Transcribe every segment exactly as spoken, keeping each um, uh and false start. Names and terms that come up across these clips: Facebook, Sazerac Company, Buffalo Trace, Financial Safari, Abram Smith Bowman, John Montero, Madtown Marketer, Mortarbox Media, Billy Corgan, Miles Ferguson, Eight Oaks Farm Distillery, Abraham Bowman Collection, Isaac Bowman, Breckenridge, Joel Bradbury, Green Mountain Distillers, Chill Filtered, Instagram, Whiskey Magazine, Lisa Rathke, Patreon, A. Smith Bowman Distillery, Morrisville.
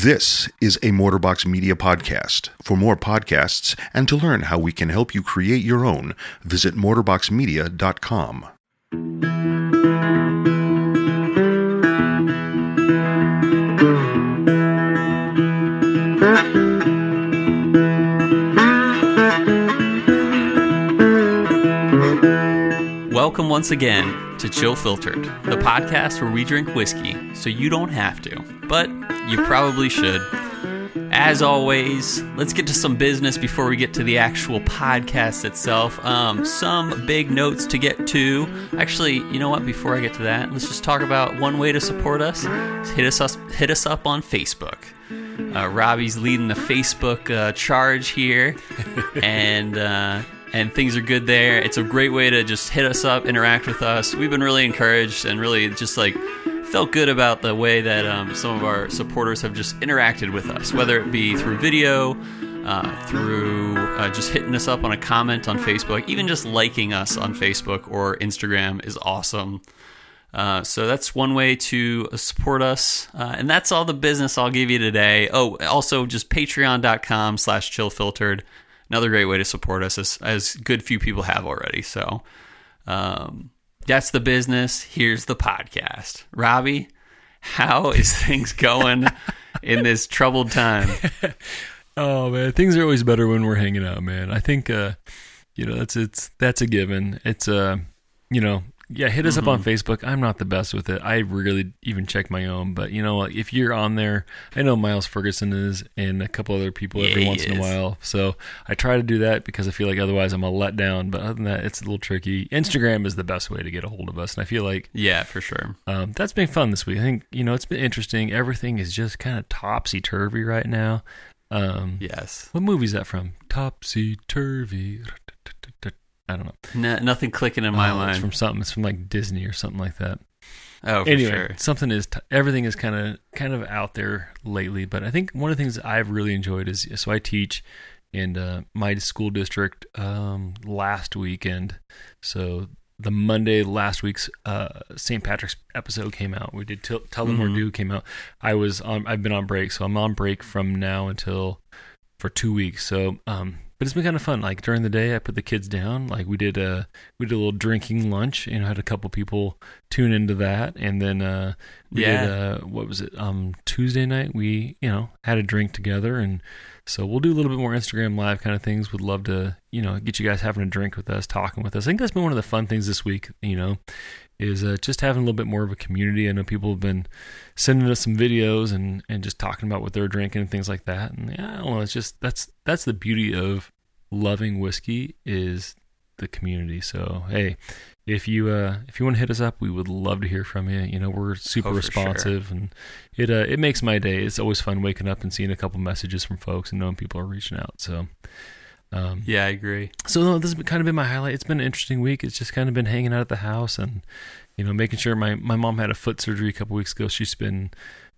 This is a Mortarbox Media podcast. For more podcasts and to learn how we can help you create your own, visit mortarbox media dot com. Welcome once again to Chill Filtered, the podcast where we drink whiskey so you don't have to, but you probably should. As always, let's get to some business before we get to the actual podcast itself. Um, some big notes to get to. Actually, you know what? Before I get to that, let's just talk about one way to support us. Hit us up, hit us up on Facebook. Uh, Robbie's leading the Facebook uh, charge here, and uh, and things are good there. It's a great way to just hit us up, interact with us. We've been really encouraged and really just like... felt good about the way that um, some of our supporters have just interacted with us, whether it be through video, uh, through uh, just hitting us up on a comment on Facebook, even just liking us on Facebook or Instagram is awesome. Uh, so that's one way to support us. Uh, and that's all the business I'll give you today. Oh, also just patreon.com slash chillfiltered. Another great way to support us, as, as good few people have already. So, um, that's the business. Here's the podcast. Robbie, how is things going in this troubled time? Oh, man, things are always better when we're hanging out, man. I think, uh, you know, that's it's that's a given. It's, uh, you know, yeah, hit us mm-hmm. up on Facebook. I'm not the best with it. I really even check my own. But, you know, if you're on there, I know Miles Ferguson is and a couple other people every yeah, once is. in a while. So I try to do that because I feel like otherwise I'm a letdown. But other than that, it's a little tricky. Instagram is the best way to get a hold of us. And I feel like... yeah, for sure. Um, that's been fun this week. I think, you know, it's been interesting. Everything is just kind of topsy-turvy right now. Um, yes. What movie is that from? Topsy-turvy... I don't know. No, nothing clicking in my oh, mind. It's from something. It's from like Disney or something like that. Oh, for anyway, sure. Something is. T- everything is kind of kind of out there lately. But I think one of the things I've really enjoyed is so I teach in uh, my school district um, last weekend. So the Monday last week's uh, Saint Patrick's episode came out. We did t- Tell Them mm-hmm. or Do came out. I was on. I've been on break, so I'm on break from now until for two weeks. So. Um, But it's been kind of fun. Like during the day, I put the kids down. Like we did a we did a little drinking lunch. You know, had a couple people tune into that, and then uh, we yeah. did a, what was it? Um, Tuesday night we you know had a drink together, and so we'll do a little bit more Instagram Live kind of things. Would love to you know get you guys having a drink with us, talking with us. I think that's been one of the fun things this week. You know, is uh, just having a little bit more of a community. I know people have been sending us some videos and, and just talking about what they're drinking and things like that. And yeah, I don't know, it's just, that's, that's the beauty of loving whiskey is the community. So, hey, if you, uh, if you want to hit us up, we would love to hear from you. You know, we're super oh, responsive sure. and it, uh, it makes my day. It's always fun waking up and seeing a couple messages from folks and knowing people are reaching out. So, Um, yeah, I agree. So no, this has kind of been my highlight. It's been an interesting week. It's just kind of been hanging out at the house and, you know, making sure my, my mom had a foot surgery a couple weeks ago. She's been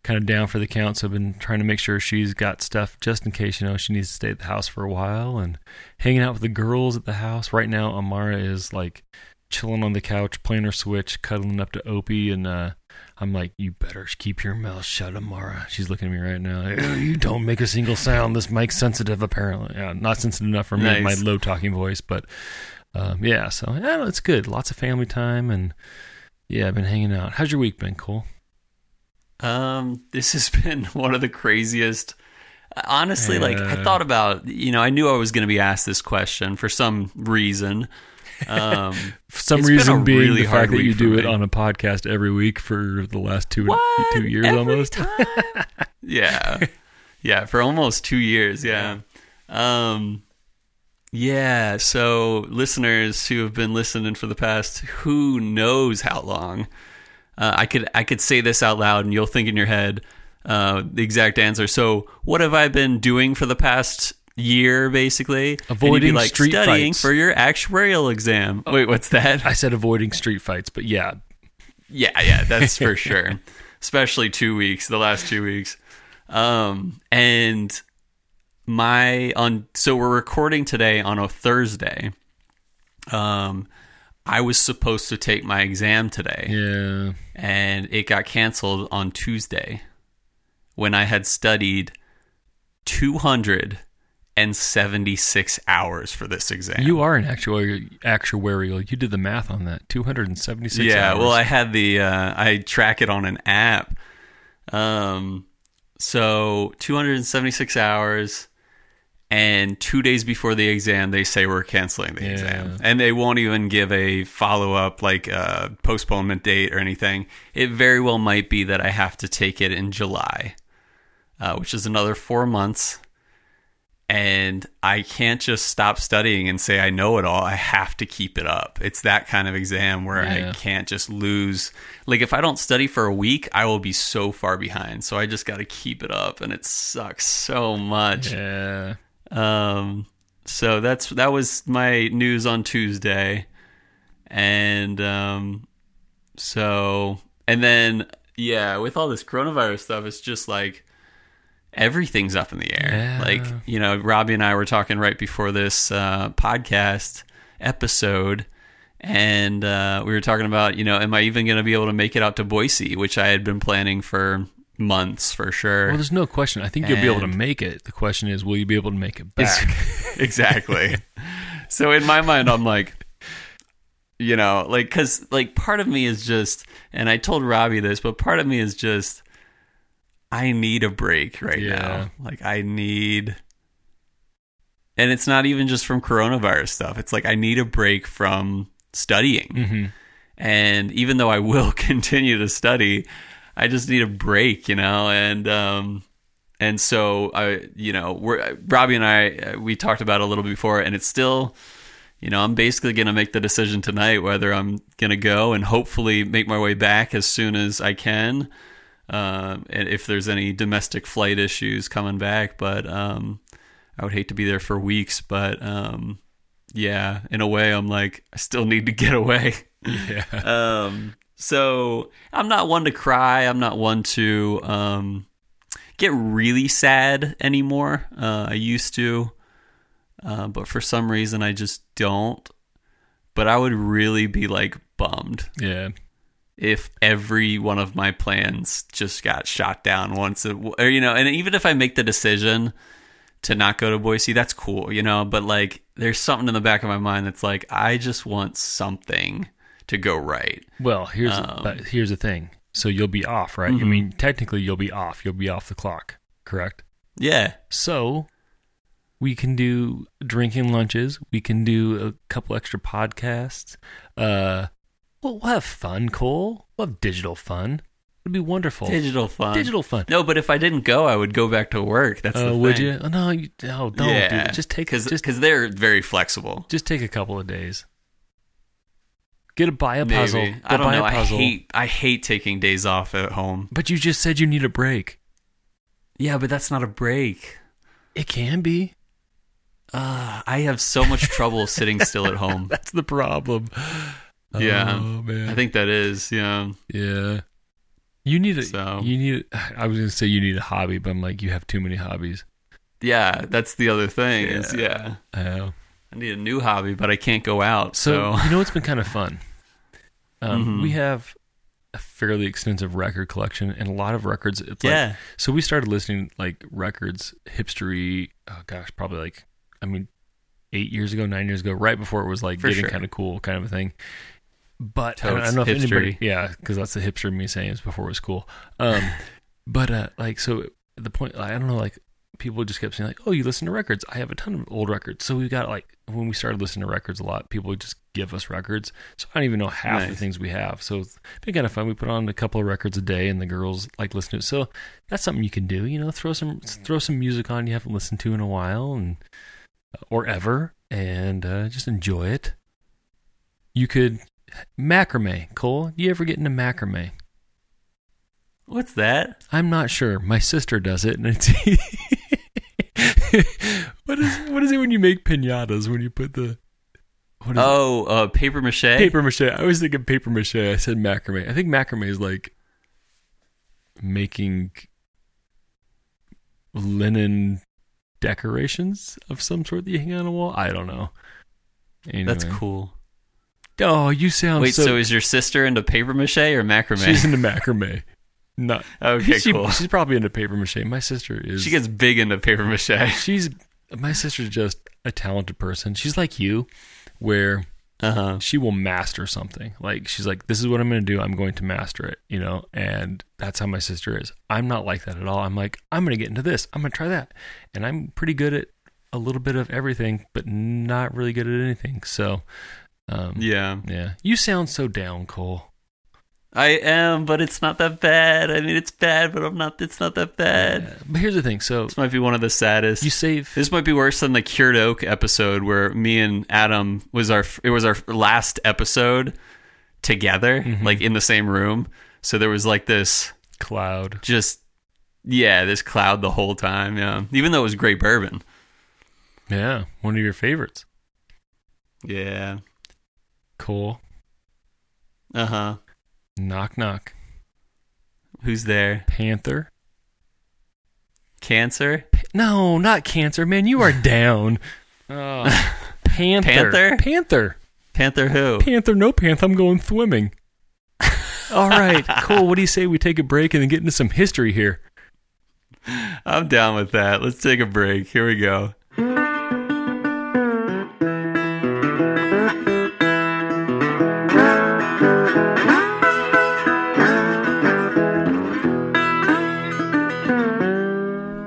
kind of down for the count. So I've been trying to make sure she's got stuff just in case, you know, she needs to stay at the house for a while and hanging out with the girls at the house. Right now, Amara is like chilling on the couch, playing her Switch, cuddling up to Opie. And, uh, I'm like, you better keep your mouth shut, Amara. She's looking at me right now. You don't make a single sound. This mic's sensitive, apparently. Yeah, not sensitive enough for me, nice. My low talking voice. But um, yeah, so yeah, it's good. Lots of family time, and yeah, I've been hanging out. How's your week been, Cole? Um, this has been one of the craziest. Honestly, uh, like I thought about, you know, I knew I was going to be asked this question for some reason. Um, for some reason being really the fact that you do it on a podcast every week for the last two what? two years every almost. yeah, yeah, for almost two years. Yeah, um, yeah. So listeners who have been listening for the past who knows how long, uh, I could I could say this out loud and you'll think in your head uh, the exact answer. So what have I been doing for the past? Year basically avoiding like street studying fights. For your actuarial exam. Oh, wait, what's that? I said avoiding street fights, but yeah, yeah, yeah, that's for sure. Especially two weeks, the last two weeks, um, and my on. So we're recording today on a Thursday. Um, I was supposed to take my exam today, yeah, and it got canceled on Tuesday. when I had studied two hundred seventy-six hours for this exam. You are an actuary, actuarial. You did the math on that. two hundred seventy-six yeah, hours. Yeah, well, I had the, uh, I track it on an app. Um, so two hundred seventy-six hours, and two days before the exam, they say we're canceling the yeah. exam. And they won't even give a follow-up, like a postponement date or anything. It very well might be that I have to take it in July, uh, which is another four months. And I can't just stop studying and say I know it all. I have to keep it up. It's that kind of exam where yeah. I can't just lose. Like, if I don't study for a week, I will be so far behind. So I just got to keep it up, and it sucks so much. Yeah. Um. So that's that was my news on Tuesday, and um. So and then yeah, with all this coronavirus stuff, it's just like, everything's up in the air. Yeah. Like, you know, Robbie and I were talking right before this uh, podcast episode, and uh, we were talking about, you know, am I even going to be able to make it out to Boise, which I had been planning for months for sure. Well, there's no question. I think and you'll be able to make it. The question is, will you be able to make it back? Exactly. So in my mind, I'm like, you know, like, because like part of me is just, and I told Robbie this, but part of me is just, I need a break right yeah. now. Like, I need... And it's not even just from coronavirus stuff. It's like, I need a break from studying. Mm-hmm. And even though I will continue to study, I just need a break, you know? And um, and so, I, you know, we're Robbie and I, we talked about it a little bit before, and it's still... You know, I'm basically going to make the decision tonight whether I'm going to go and hopefully make my way back as soon as I can. Um, and if there's any domestic flight issues coming back, but, um, I would hate to be there for weeks, but, um, yeah, in a way I'm like, I still need to get away. Yeah. um, so I'm not one to cry. I'm not one to, um, get really sad anymore. Uh, I used to, uh, but for some reason I just don't, but I would really be like bummed. Yeah. If every one of my plans just got shot down once, it, or, you know, and even if I make the decision to not go to Boise, that's cool, you know, but like there's something in the back of my mind that's like, I just want something to go right. Well, here's, um, but here's the thing. So you'll be off, right? Mm-hmm. I mean, technically you'll be off, you'll be off the clock, correct? Yeah. So we can do drinking lunches. We can do a couple extra podcasts, uh, Well, we'll have fun, Cole. We'll have digital fun. It'd be wonderful. Digital fun. Digital fun. No, but if I didn't go, I would go back to work. That's uh, the thing. Would you? Oh, no, you, no, don't yeah. do that. Just take... Because they're very flexible. Just take a couple of days. Get a buy a Maybe. puzzle. Get I don't know. I hate, I hate taking days off at home. But you just said you need a break. Yeah, but that's not a break. It can be. Uh, I have so much trouble sitting still at home. That's the problem. Yeah, oh, man. I think that is. Yeah, yeah. You need a. So. You need. A, I was gonna say you need a hobby, but I'm like, you have too many hobbies. Yeah, that's the other thing. Yeah, is, yeah. I know. I need a new hobby, but I can't go out. So, so. You know what's been kind of fun? Um, mm-hmm. We have a fairly extensive record collection and a lot of records. It's yeah. Like, so we started listening like records hipstery. Oh gosh, probably like I mean, eight years ago, nine years ago, right before it was like For getting sure. kind of cool, kind of a thing. But Totes, I, don't, I don't know if hipstery. anybody, yeah, because that's the hipster me saying it's before it was cool. Um, but uh, like, so at the point, I don't know, like people just kept saying like, oh, you listen to records. I have a ton of old records. So we got like, when we started listening to records a lot, people would just give us records. So I don't even know half nice. the things we have. So it's been kind of fun. We put on a couple of records a day and the girls like listen to it. So that's something you can do, you know, throw some, throw some music on you haven't listened to in a while and, or ever, and uh, just enjoy it. You could... Macrame, Cole. You ever get into macrame? What's that? I'm not sure. My sister does it, and it's what is what is it when you make piñatas? When you put the what is oh uh, paper mache? Paper mache. I was thinking paper mache. I said macrame. I think macrame is like making linen decorations of some sort that you hang on a wall. I don't know. Anyway. That's cool. Oh, you sound Wait, so... Wait, so is your sister into papier-mâché or macrame? She's into macrame. No. Okay, she, cool. She's probably into papier-mâché. My sister is... She gets big into papier-mâché. She's... My sister's just a talented person. She's like you, where uh-huh. she will master something. Like, she's like, this is what I'm going to do. I'm going to master it, you know? And that's how my sister is. I'm not like that at all. I'm like, I'm going to get into this. I'm going to try that. And I'm pretty good at a little bit of everything, but not really good at anything. So... Um, yeah. Yeah. You sound so down, Cole. I am, but it's not that bad. I mean, it's bad, but I'm not. It's not that bad. Yeah. But here's the thing. So this might be one of the saddest. You save. This might be worse than the Cured Oak episode where me and Adam was our. It was our last episode together, mm-hmm. like in the same room. So there was like this cloud. Just yeah, this cloud the whole time. Yeah, even though it was great bourbon. Yeah, one of your favorites. Yeah. Cool. Uh huh. Knock, knock. Who's there? Panther. Cancer? Pa- no, not cancer, man. You are down. Oh. Panther. Panther? Panther. Panther who? Panther, no panther. I'm going swimming. All right, cool. What do you say we take a break and then get into some history here? I'm down with that. Let's take a break. Here we go.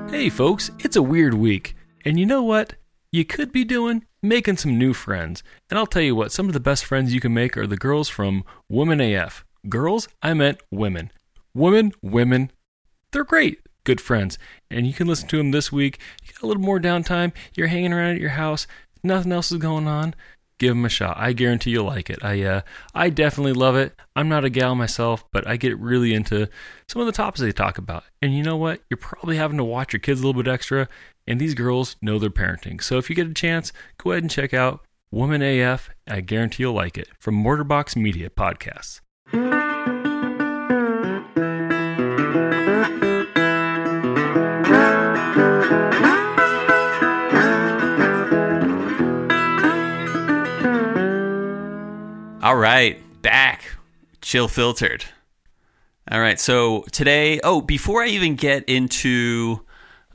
Hey folks, it's a weird week, and you know what you could be doing? Making some new friends. And I'll tell you what, some of the best friends you can make are the girls from Women A F. Girls, I meant women. Women, women, they're great, good friends. And you can listen to them this week. You got a little more downtime, you're hanging around at your house, nothing else is going on. Give them a shot. I guarantee you'll like it. I uh, I definitely love it. I'm not a gal myself, but I get really into some of the topics they talk about. And you know what? You're probably having to watch your kids a little bit extra, and these girls know their parenting. So if you get a chance, go ahead and check out Woman A F. I guarantee you'll like it. From Mortarbox Media Podcasts. All right, back. Chill Filtered. All right, so today... Oh, before I even get into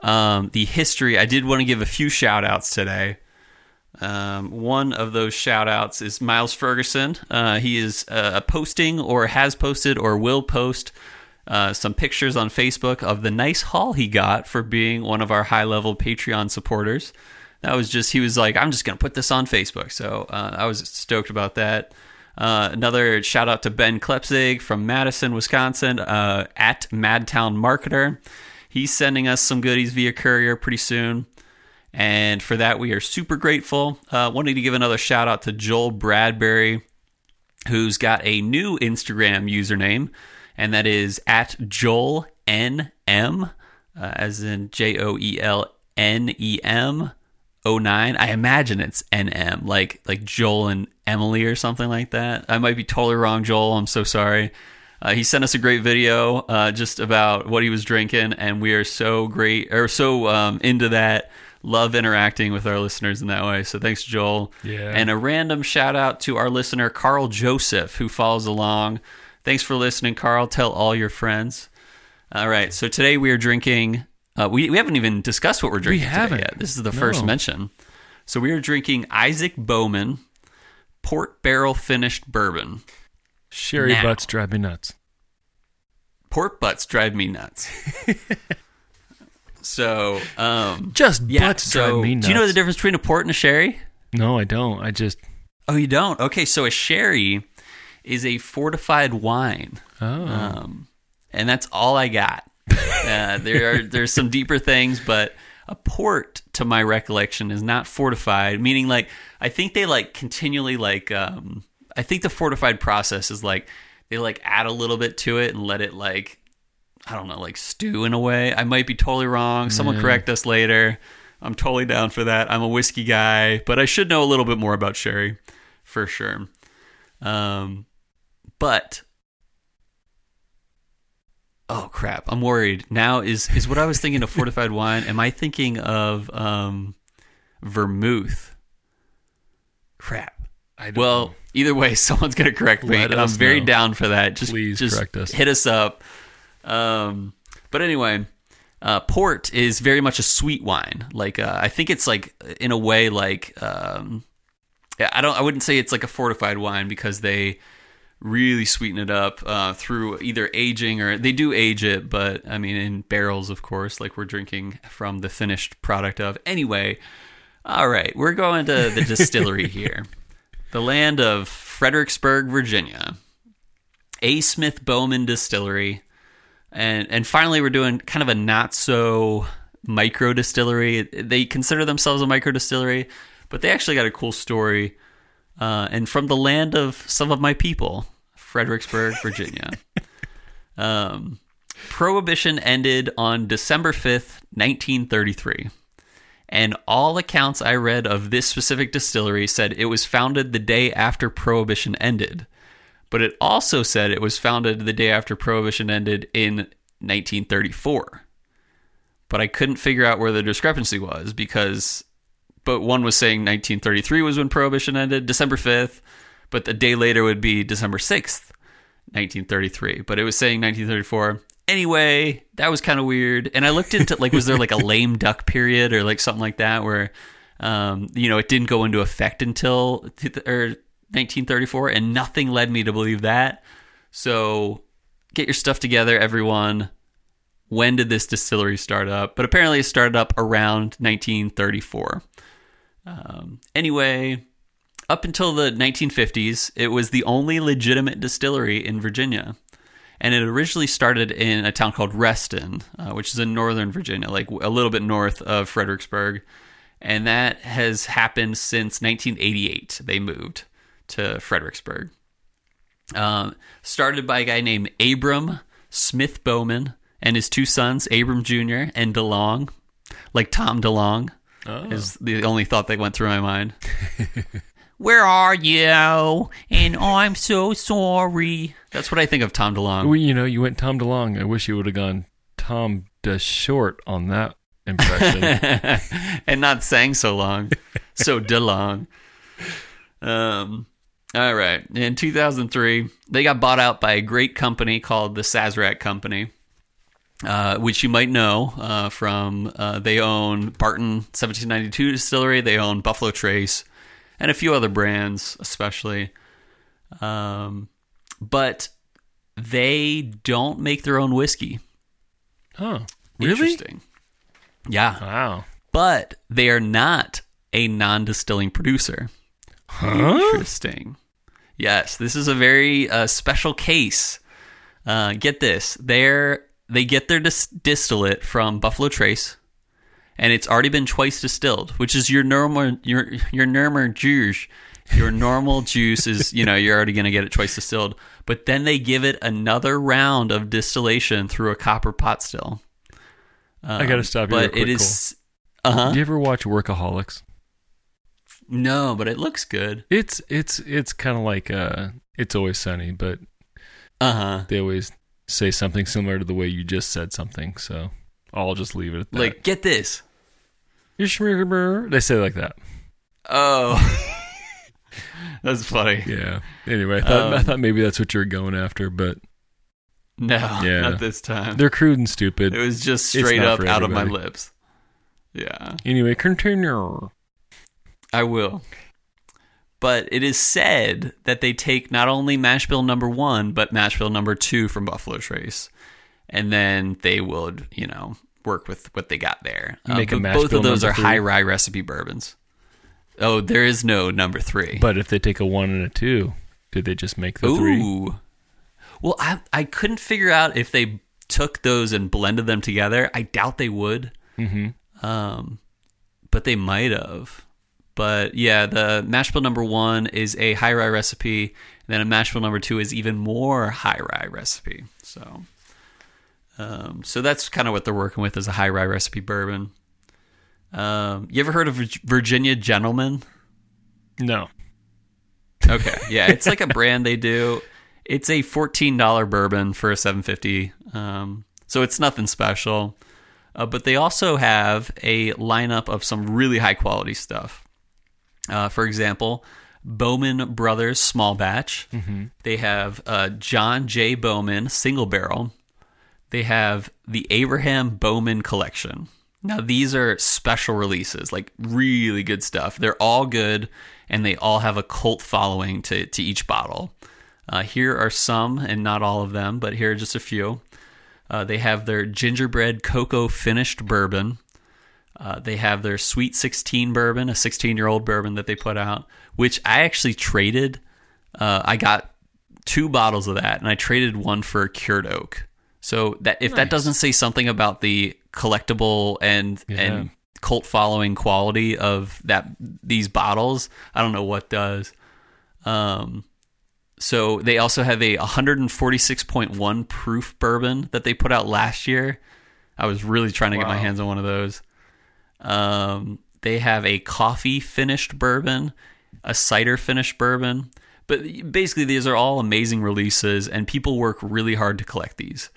um, the history, I did want to give a few shout-outs today. Um, one of those shout-outs is Miles Ferguson. Uh, he is uh, posting or has posted or will post uh, some pictures on Facebook of the nice haul he got for being one of our high-level Patreon supporters. That was just... He was like, I'm just going to put this on Facebook. So uh, I was stoked about that. Uh, another shout out to Ben Klepsig from Madison, Wisconsin, uh, at Madtown Marketer. He's sending us some goodies via courier pretty soon. And for that, we are super grateful. Uh, wanted to give another shout out to Joel Bradbury, who's got a new Instagram username, and that is at Joel N M, uh, as in J O E L N E M. oh nine I imagine it's N M, like like Joel and Emily or something like that. I might be totally wrong, Joel. I'm so sorry. Uh, he sent us a great video uh, just about what he was drinking, and we are so great or so um, into that. Love interacting with our listeners in that way. So thanks, Joel. Yeah. And a random shout out to our listener Carl Joseph, who follows along. Thanks for listening, Carl. Tell all your friends. All right. So today we are drinking. Uh, we, we haven't even discussed what we're drinking we haven't. Today yet. This is the no. first mention. So we are drinking Isaac Bowman Port Barrel Finished Bourbon. Sherry now, butts drive me nuts. Port butts drive me nuts. so um, just yeah, butts so, drive me nuts. Do you know the difference between a port and a sherry? No, I don't. I just oh, you don't? Okay, so a sherry is a fortified wine. Oh, um, and that's all I got. uh, there are there's some deeper things, but a port, to my recollection, is not fortified. Meaning, like I think they like continually like um, I think the fortified process is like they like add a little bit to it and let it like I don't know like stew in a way. I might be totally wrong. Someone mm. correct us later. I'm totally down for that. I'm a whiskey guy, but I should know a little bit more about sherry for sure. Um, but. Oh, crap. I'm worried. Now is, is what I was thinking of fortified wine. Am I thinking of um, vermouth? Crap. I don't well, know. Either way, someone's going to correct me, Let and I'm very know. Down for that. Just, Please just correct us. Hit us up. Um, but anyway, uh, port is very much a sweet wine. Like uh, I think it's like in a way like um, I don't I wouldn't say it's like a fortified wine because they really sweeten it up uh, through either aging or they do age it, but I mean in barrels, of course, like we're drinking from the finished product of. Anyway, all right, we're going to the distillery here, the land of Fredericksburg, Virginia, A. Smith Bowman Distillery, and and finally we're doing kind of a not so micro distillery. They consider themselves a micro distillery, but they actually got a cool story. Uh, and from the land of some of my people, Fredericksburg, Virginia. um, Prohibition ended on December fifth, nineteen thirty-three. And all accounts I read of this specific distillery said it was founded the day after Prohibition ended. But it also said it was founded the day after Prohibition ended in nineteen thirty-four. But I couldn't figure out where the discrepancy was because... But one was saying nineteen thirty-three was when Prohibition ended, December fifth, but the day later would be December sixth, nineteen thirty-three. But it was saying nineteen thirty-four. Anyway, that was kind of weird. And I looked into, like, was there like a lame duck period or like something like that where, um, you know, it didn't go into effect until or nineteen thirty-four, and nothing led me to believe that. So get your stuff together, everyone. When did this distillery start up? But apparently it started up around nineteen thirty-four. Um, anyway, up until the nineteen fifties, it was the only legitimate distillery in Virginia. And it originally started in a town called Reston, uh, which is in northern Virginia, like a little bit north of Fredericksburg. And that has happened since nineteen eighty-eight. They moved to Fredericksburg. Um, started by a guy named Abram Smith Bowman and his two sons, Abram Junior and DeLong, like Tom DeLong. Oh. Is the only thought that went through my mind. Where are you? And I'm so sorry. That's what I think of Tom DeLong. Well, you know, you went Tom DeLong. I wish you would have gone Tom DeShort on that impression. And not sang so long. So DeLong. Um, all right. In two thousand three, they got bought out by a great company called the Sazerac Company. Uh, which you might know uh, from, uh, they own Barton seventeen ninety-two Distillery, they own Buffalo Trace, and a few other brands especially. Um, but they don't make their own whiskey. Oh, really? Interesting. Yeah. Wow. But they are not a non-distilling producer. Huh? Interesting. Yes, this is a very uh, special case. Uh, get this, they're... They get their dis- distillate from Buffalo Trace, and it's already been twice distilled, which is your normal your your normal juice. Your normal juice is, you know, you're already going to get it twice distilled. But then they give it another round of distillation through a copper pot still. Um, I got to stop you but real quick, it is. Cole. Uh-huh. Do you ever watch Workaholics? No, but it looks good. It's it's it's kind of like uh, It's Always Sunny, but uh huh. They always. Say something similar to the way you just said something, so I'll just leave it at that. Like, get this. They say it like that. Oh. That's funny. Yeah. Anyway, I thought, um, I thought maybe that's what you were going after, but... No, yeah. Not this time. They're crude and stupid. It was just straight up out of my lips. Yeah. Anyway, continue. I will. But it is said that they take not only mash bill number one, but mash bill number two from Buffalo Trace. And then they would, you know, work with what they got there. Uh, Make a mash both bill of those are three. High rye recipe bourbons. Oh, there is no number three. But if they take a one and a two, did they just make the Ooh. three? Well, I, I couldn't figure out if they took those and blended them together. I doubt they would. Mm-hmm. Um, but they might have. But yeah, the mash bill number one is a high rye recipe, and then a mash bill number two is even more high rye recipe. So, um, so that's kind of what they're working with is a high rye recipe bourbon. Um, you ever heard of Virginia Gentleman? No. Okay, yeah, it's like a brand they do. It's a fourteen dollars bourbon for a seven fifty. Um, so it's nothing special, uh, but they also have a lineup of some really high quality stuff. Uh, for example, Bowman Brothers Small Batch. Mm-hmm. They have uh, John J. Bowman Single Barrel. they have the Abraham Bowman Collection. Now, these are special releases, like really good stuff. They're all good, and they all have a cult following to, to each bottle. Uh, here are some, and not all of them, but here are just a few. Uh, they have their Gingerbread Cocoa Finished Bourbon. Uh, they have their Sweet sixteen Bourbon, a sixteen-year-old bourbon that they put out, which I actually traded. Uh, I got two bottles of that, and I traded one for cured oak. So that if nice. That doesn't say something about the collectible and yeah. and cult following quality of that these bottles, I don't know what does. Um, so they also have a one forty-six point one proof bourbon that they put out last year. I was really trying to wow. get my hands on one of those. Um, they have a coffee finished bourbon, a cider finished bourbon. But basically, these are all amazing releases, and people work really hard to collect these.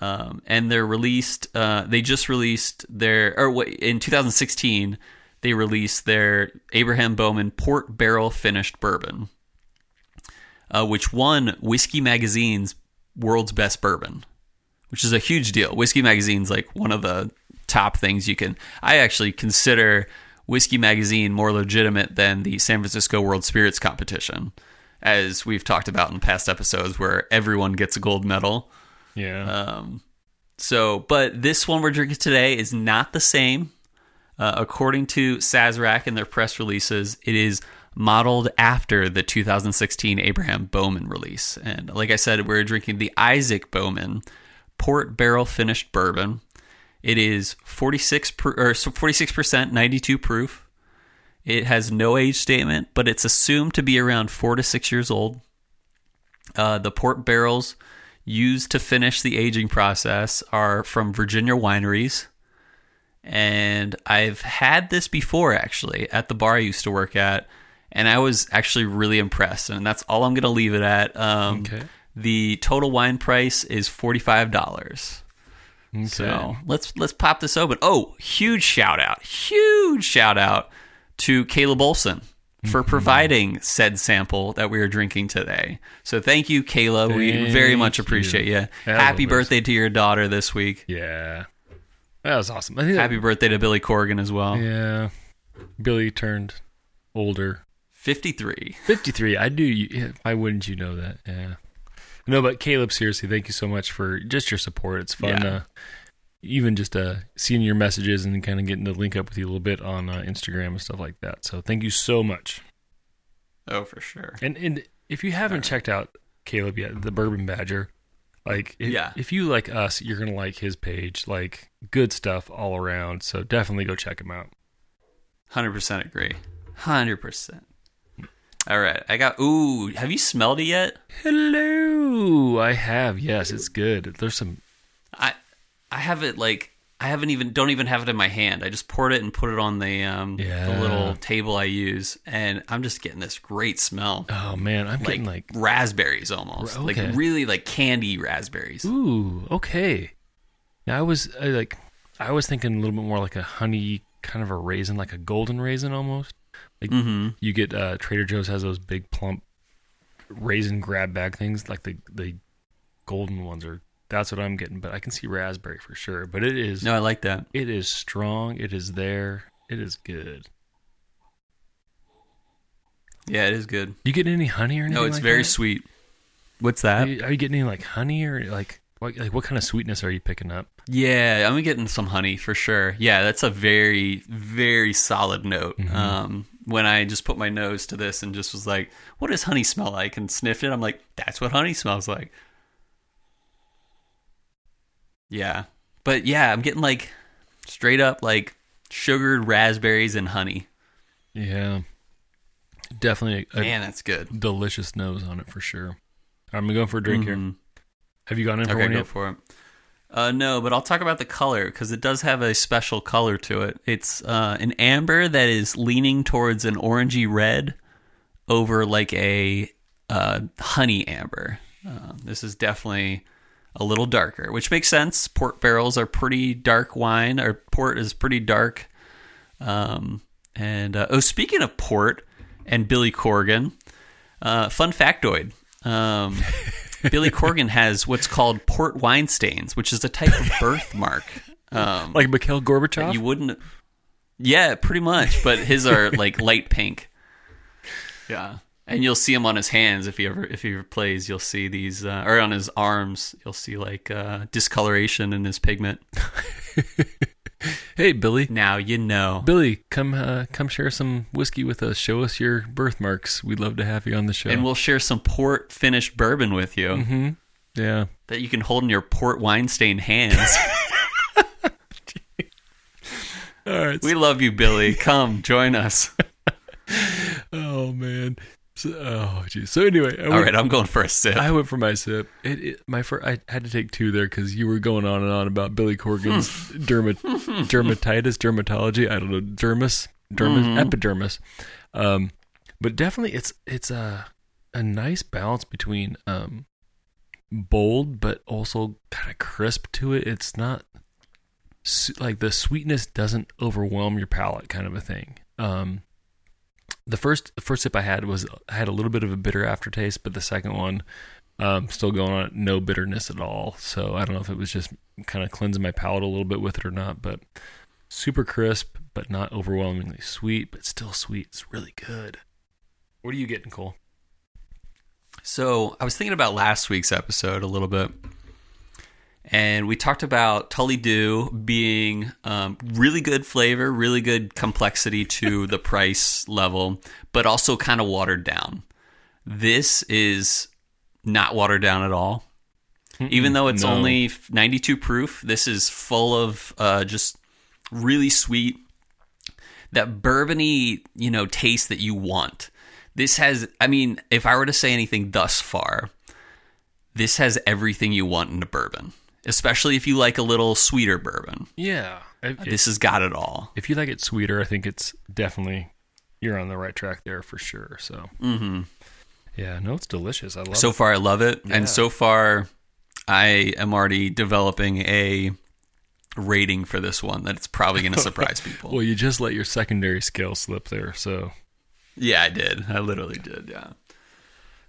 Um, and they're released, uh, they just released their, or in two thousand sixteen, they released their Abraham Bowman Port Barrel Finished Bourbon, uh, which won Whiskey Magazine's World's Best Bourbon, which is a huge deal. Whiskey Magazine's like one of the top things you can, I actually consider Whiskey Magazine more legitimate than the San Francisco World Spirits Competition, as we've talked about in past episodes where everyone gets a gold medal. Yeah. Um, so, but this one we're drinking today is not the same. Uh, according to Sazerac and their press releases, it is modeled after the two thousand sixteen Abraham Bowman release. And like I said, we're drinking the Isaac Bowman Port Barrel Finished Bourbon. It is forty-six percent, ninety-two proof. It has no age statement, but it's assumed to be around four to six years old. Uh, the port barrels used to finish the aging process are from Virginia wineries. And I've had this before, actually, at the bar I used to work at. And I was actually really impressed. And that's all I'm going to leave it at. Um, okay. The total wine price is forty-five dollars. Okay. So let's let's pop this open. Oh, huge shout out, huge shout out to Caleb Olson for providing said sample that we are drinking today. So thank you, Caleb. Thank we very much appreciate you. you. Happy birthday to your daughter this week. Yeah, that was awesome. I think Happy that, birthday to Billy Corgan as well. Yeah, Billy turned older. fifty-three. fifty-three. I do. Why wouldn't you know that? Yeah. No, but Caleb, seriously, thank you so much for just your support. It's fun, yeah. uh, even just uh, seeing your messages and kind of getting to link up with you a little bit on uh, Instagram and stuff like that. So thank you so much. Oh, for sure. And and if you haven't right. checked out Caleb yet, the Bourbon Badger, like if, yeah. if you like us, you're gonna like his page. Like good stuff all around. So definitely go check him out. one hundred percent agree. one hundred percent. All right, I got, ooh, have you smelled it yet? Hello, I have, yes, it's good. There's some... I I have it, like, I haven't even, don't even have it in my hand. I just poured it and put it on the um yeah. the little table I use, and I'm just getting this great smell. Oh, man, I'm like, getting, like... raspberries, almost. Okay. Like, really, like, candy raspberries. Ooh, okay. Now, I was, I, like, I was thinking a little bit more like a honey, kind of a raisin, like a golden raisin, almost. Like mm-hmm. You get uh, Trader Joe's has those big plump raisin grab bag things, like the the golden ones are. That's what I'm getting, but I can see raspberry for sure. But it is no, I like that. It is strong. It is there. It is good. Yeah, it is good. You getting any honey or anything? No, it's like very that? Sweet. What's that? Are you, are you getting any like honey or like what, like what kind of sweetness are you picking up? Yeah, I'm getting some honey for sure. Yeah, that's a very very solid note. Mm-hmm. Um. When I just put my nose to this and just was like, what does honey smell like? And sniffed it. I'm like, that's what honey smells like. Yeah. But yeah, I'm getting like straight up like sugared raspberries and honey. Yeah. Definitely. A, Man, that's good. Delicious nose on it for sure. I'm going for a drink mm-hmm. here. Have you gone in for okay, one go yet? For it. Uh, no, but I'll talk about the color because it does have a special color to it. It's uh, an amber that is leaning towards an orangey red over like a uh, honey amber. Uh, this is definitely a little darker, which makes sense. Port barrels are pretty dark wine, or port is pretty dark. Um, and uh, oh, speaking of port and Billy Corgan, uh, fun factoid. Um Billy Corgan has what's called port wine stains, which is a type of birthmark. Um, like Mikhail Gorbachev? You wouldn't... Yeah, pretty much. But his are like light pink. Yeah. And you'll see him on his hands if he ever if he ever plays. You'll see these, uh, or on his arms, you'll see like uh, discoloration in his pigment. Hey, Billy. Now you know. Billy, come uh, come share some whiskey with us. Show us your birthmarks. We'd love to have you on the show. And we'll share some port finished bourbon with you. Mm-hmm. Yeah. That you can hold in your port wine stained hands. All right. We love you, Billy. Come join us. Oh man. So, oh geez. So anyway, I all went, right. I'm going for a sip. I went for my sip. It, it my first, I had to take two there because you were going on and on about Billy Corgan's dermat, dermatitis, dermatology. I don't know, dermis, dermis, mm-hmm. epidermis. Um, but definitely, it's it's a a nice balance between um, bold but also kind of crisp to it. It's not like the sweetness doesn't overwhelm your palate, kind of a thing. Um, The first the first sip I had was I had a little bit of a bitter aftertaste, but the second one, um, still going on, no bitterness at all. So I don't know if it was just kind of cleansing my palate a little bit with it or not, but super crisp, but not overwhelmingly sweet, but still sweet. It's really good. What are you getting, Cole? So I was thinking about last week's episode a little bit, and we talked about Tully Dew being um, really good flavor, really good complexity to the price level, but also kind of watered down. This is not watered down at all. Mm-mm, Even though it's no. only ninety-two proof, this is full of uh, just really sweet, that bourbon-y, you know, taste that you want. This has, I mean, if I were to say anything thus far, this has everything you want in a bourbon. Especially if you like a little sweeter bourbon. Yeah. If, this has got it all. If you like it sweeter, I think it's definitely, you're on the right track there for sure. So, mm-hmm. yeah, no, it's delicious. I love so it. So far, I love it. Yeah. And so far, I am already developing a rating for this one that's probably going to surprise people. Well, you just let your secondary scale slip there, so. Yeah, I did. I literally did, yeah.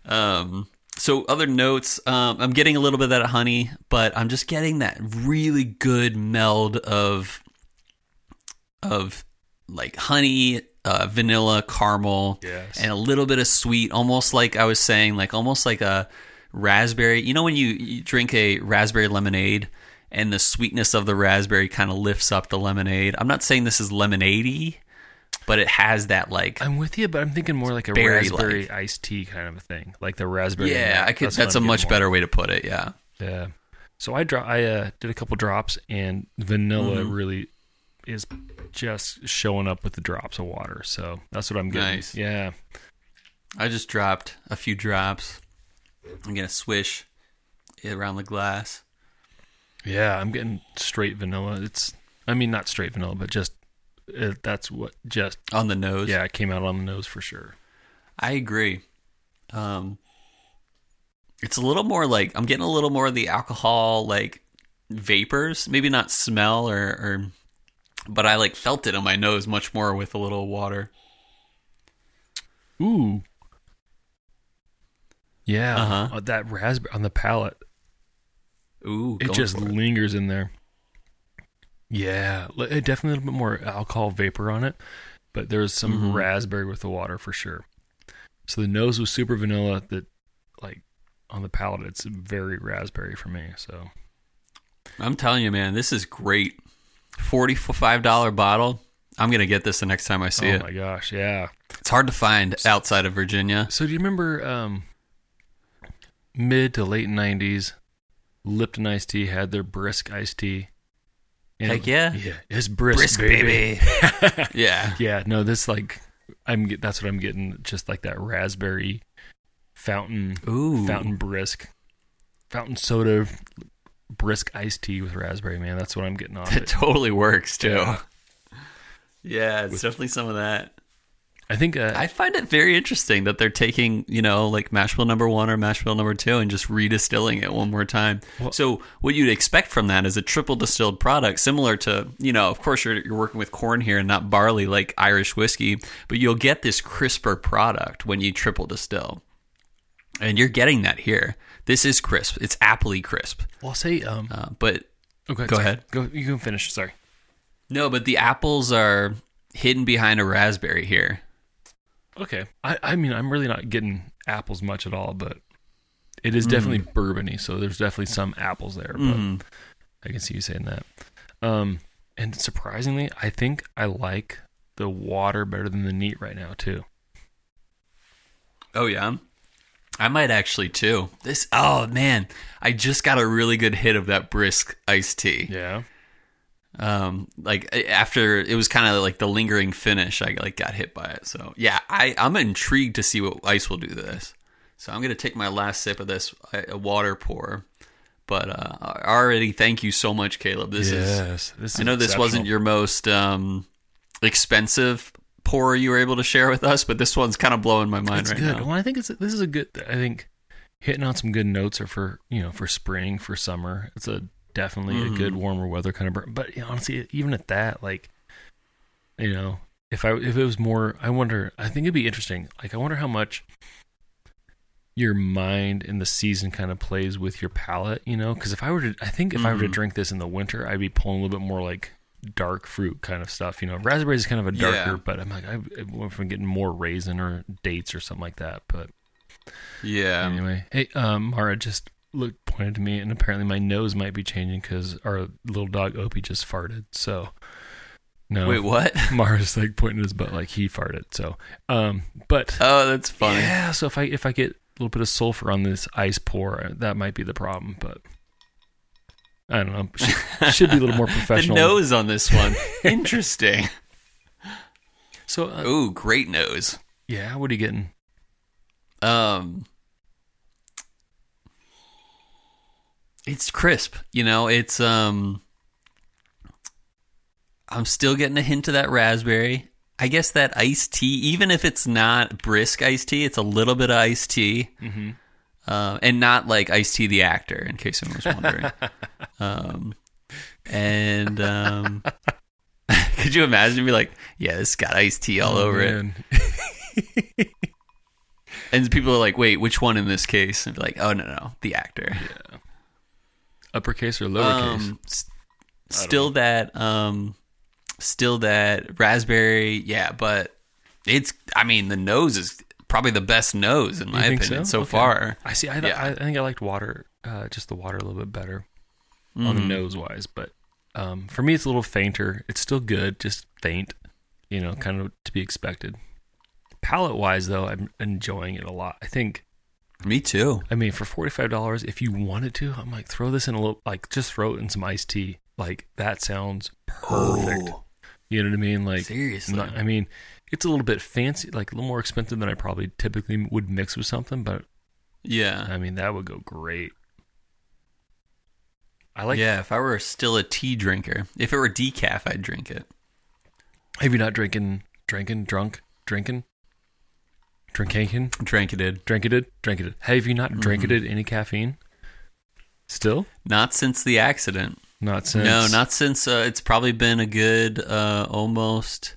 Um... So other notes, um, I'm getting a little bit of that honey, but I'm just getting that really good meld of of like honey, uh, vanilla, caramel, yes. and a little bit of sweet, almost like I was saying, like almost like a raspberry. You know when you, you drink a raspberry lemonade and the sweetness of the raspberry kind of lifts up the lemonade? I'm not saying this is lemonade-y, but it has that like. I'm with you, but I'm thinking more like a raspberry like. iced tea kind of a thing, like the raspberry. Yeah, I could. That's, that's a much more. better way to put it. Yeah. Yeah. So I dro- I uh, did a couple drops, and vanilla mm-hmm. really is just showing up with the drops of water. So that's what I'm getting. Nice. Yeah. I just dropped a few drops. I'm gonna swish it around the glass. Yeah, I'm getting straight vanilla. It's. I mean, not straight vanilla, but just. It, that's what just on the nose. Yeah, it came out on the nose for sure. I agree. Um, it's a little more like I'm getting a little more of the alcohol like vapors, maybe not smell or, or but I like felt it on my nose much more with a little water. Ooh, yeah, uh-huh. that raspberry on the palate. Ooh, it just lingers in there. Yeah, definitely a little bit more alcohol vapor on it, but there was some mm-hmm. raspberry with the water for sure. So the nose was super vanilla. That like on the palate, it's very raspberry for me. So I'm telling you, man, this is great. forty-five dollars bottle. I'm gonna get this the next time I see it. Oh my gosh, yeah. It's hard to find outside of Virginia. So do you remember um, mid to late nineties, Lipton Iced Tea had their Brisk Iced Tea? And Heck yeah, yeah, it's brisk, brisk baby. baby. yeah, yeah. No, this like, I'm that's what I'm getting. Just like that raspberry fountain, Ooh. fountain brisk, fountain soda, brisk iced tea with raspberry. Man, that's what I'm getting off. That it totally works too. Yeah, yeah it's with, definitely some of that. I think uh, I find it very interesting that they're taking you know like mash bill number one or mash bill number two and just redistilling it one more time. Well, so what you'd expect from that is a triple distilled product, similar to you know of course you're you're working with corn here and not barley like Irish whiskey, but you'll get this crisper product when you triple distill, and you're getting that here. This is crisp. It's appley crisp. Well, I'll say, um, uh, but okay, go sorry. ahead. Go, you can finish. Sorry. No, but the apples are hidden behind a raspberry here. Okay. I, I mean, I'm really not getting apples much at all, but it is definitely mm. bourbon-y, so there's definitely some apples there, but mm. I can see you saying that. Um, and surprisingly, I think I like the water better than the neat right now, too. Oh, yeah? I might actually, too. This, oh, man, I just got a really good hit of that brisk iced tea. Yeah. Um, like after it was kind of like the lingering finish, I like got hit by it. So yeah, I, I'm intrigued to see what ice will do to this. So I'm going to take my last sip of this a water pour, but, uh, already thank you so much, Caleb. This yes, is, this is I know this wasn't your most, um, expensive pour you were able to share with us, but this one's kind of blowing my mind it's right good. now. Well, I think it's, this is a good, I think hitting on some good notes are for, you know, for spring, for summer. It's a, Definitely mm. a good warmer weather kind of burn. But you know, honestly, even at that, like, you know, if I if it was more, I wonder, I think it'd be interesting. Like, I wonder how much your mind and the season kind of plays with your palate, you know? Because if I were to, I think if mm. I were to drink this in the winter, I'd be pulling a little bit more like dark fruit kind of stuff, you know? Raspberries is kind of a darker, yeah. but I'm like, I went from getting more raisin or dates or something like that. But yeah. Anyway, hey, um, Mara, just. Look, pointed to me, and apparently my nose might be changing because our little dog Opie just farted. So, no, wait, what? Mara's like pointing his butt like he farted. So, um, but oh, that's funny. Yeah. So if I if I get a little bit of sulfur on this ice pour, that might be the problem. But I don't know. Should, should be a little more professional. The nose on this one, interesting. So, uh, oh, great nose. Yeah. What are you getting? Um. It's crisp, you know, it's, um, I'm still getting a hint of that raspberry. I guess that iced tea, even if it's not brisk iced tea, it's a little bit of iced tea, mm-hmm. uh, and not like Iced Tea the actor, in case anyone was wondering. um, and um, could you imagine me like, yeah, this got iced tea all oh, over man. it. And people are like, wait, which one in this case? And be like, oh, no, no, the actor. Yeah. Uppercase or lowercase? Um, st- still that, um, still that raspberry. Yeah, but it's. I mean, the nose is probably the best nose in my opinion so, so okay. far. I see. I, yeah. I, I think I liked water, uh, just the water a little bit better mm-hmm. on the nose wise. But um, for me, it's a little fainter. It's still good, just faint. You know, kind of to be expected. Palate wise, though, I'm enjoying it a lot. I think. Me too. I mean, for forty-five dollars, if you wanted to, I'm like, throw this in a little, like, just throw it in some iced tea. Like, that sounds perfect. Oh. You know what I mean? Like, seriously. Not, I mean, it's a little bit fancy, like, a little more expensive than I probably typically would mix with something, but yeah. I mean, that would go great. I like Yeah, if I were still a tea drinker, if it were decaf, I'd drink it. Have you not drinking, drinking, drunk, drinking? Drinking? Drinkited. Drinkited? Drinkited. Have you not drinkited mm-hmm. any caffeine? Still? Not since the accident. Not since? No, not since. Uh, it's probably been a good uh, almost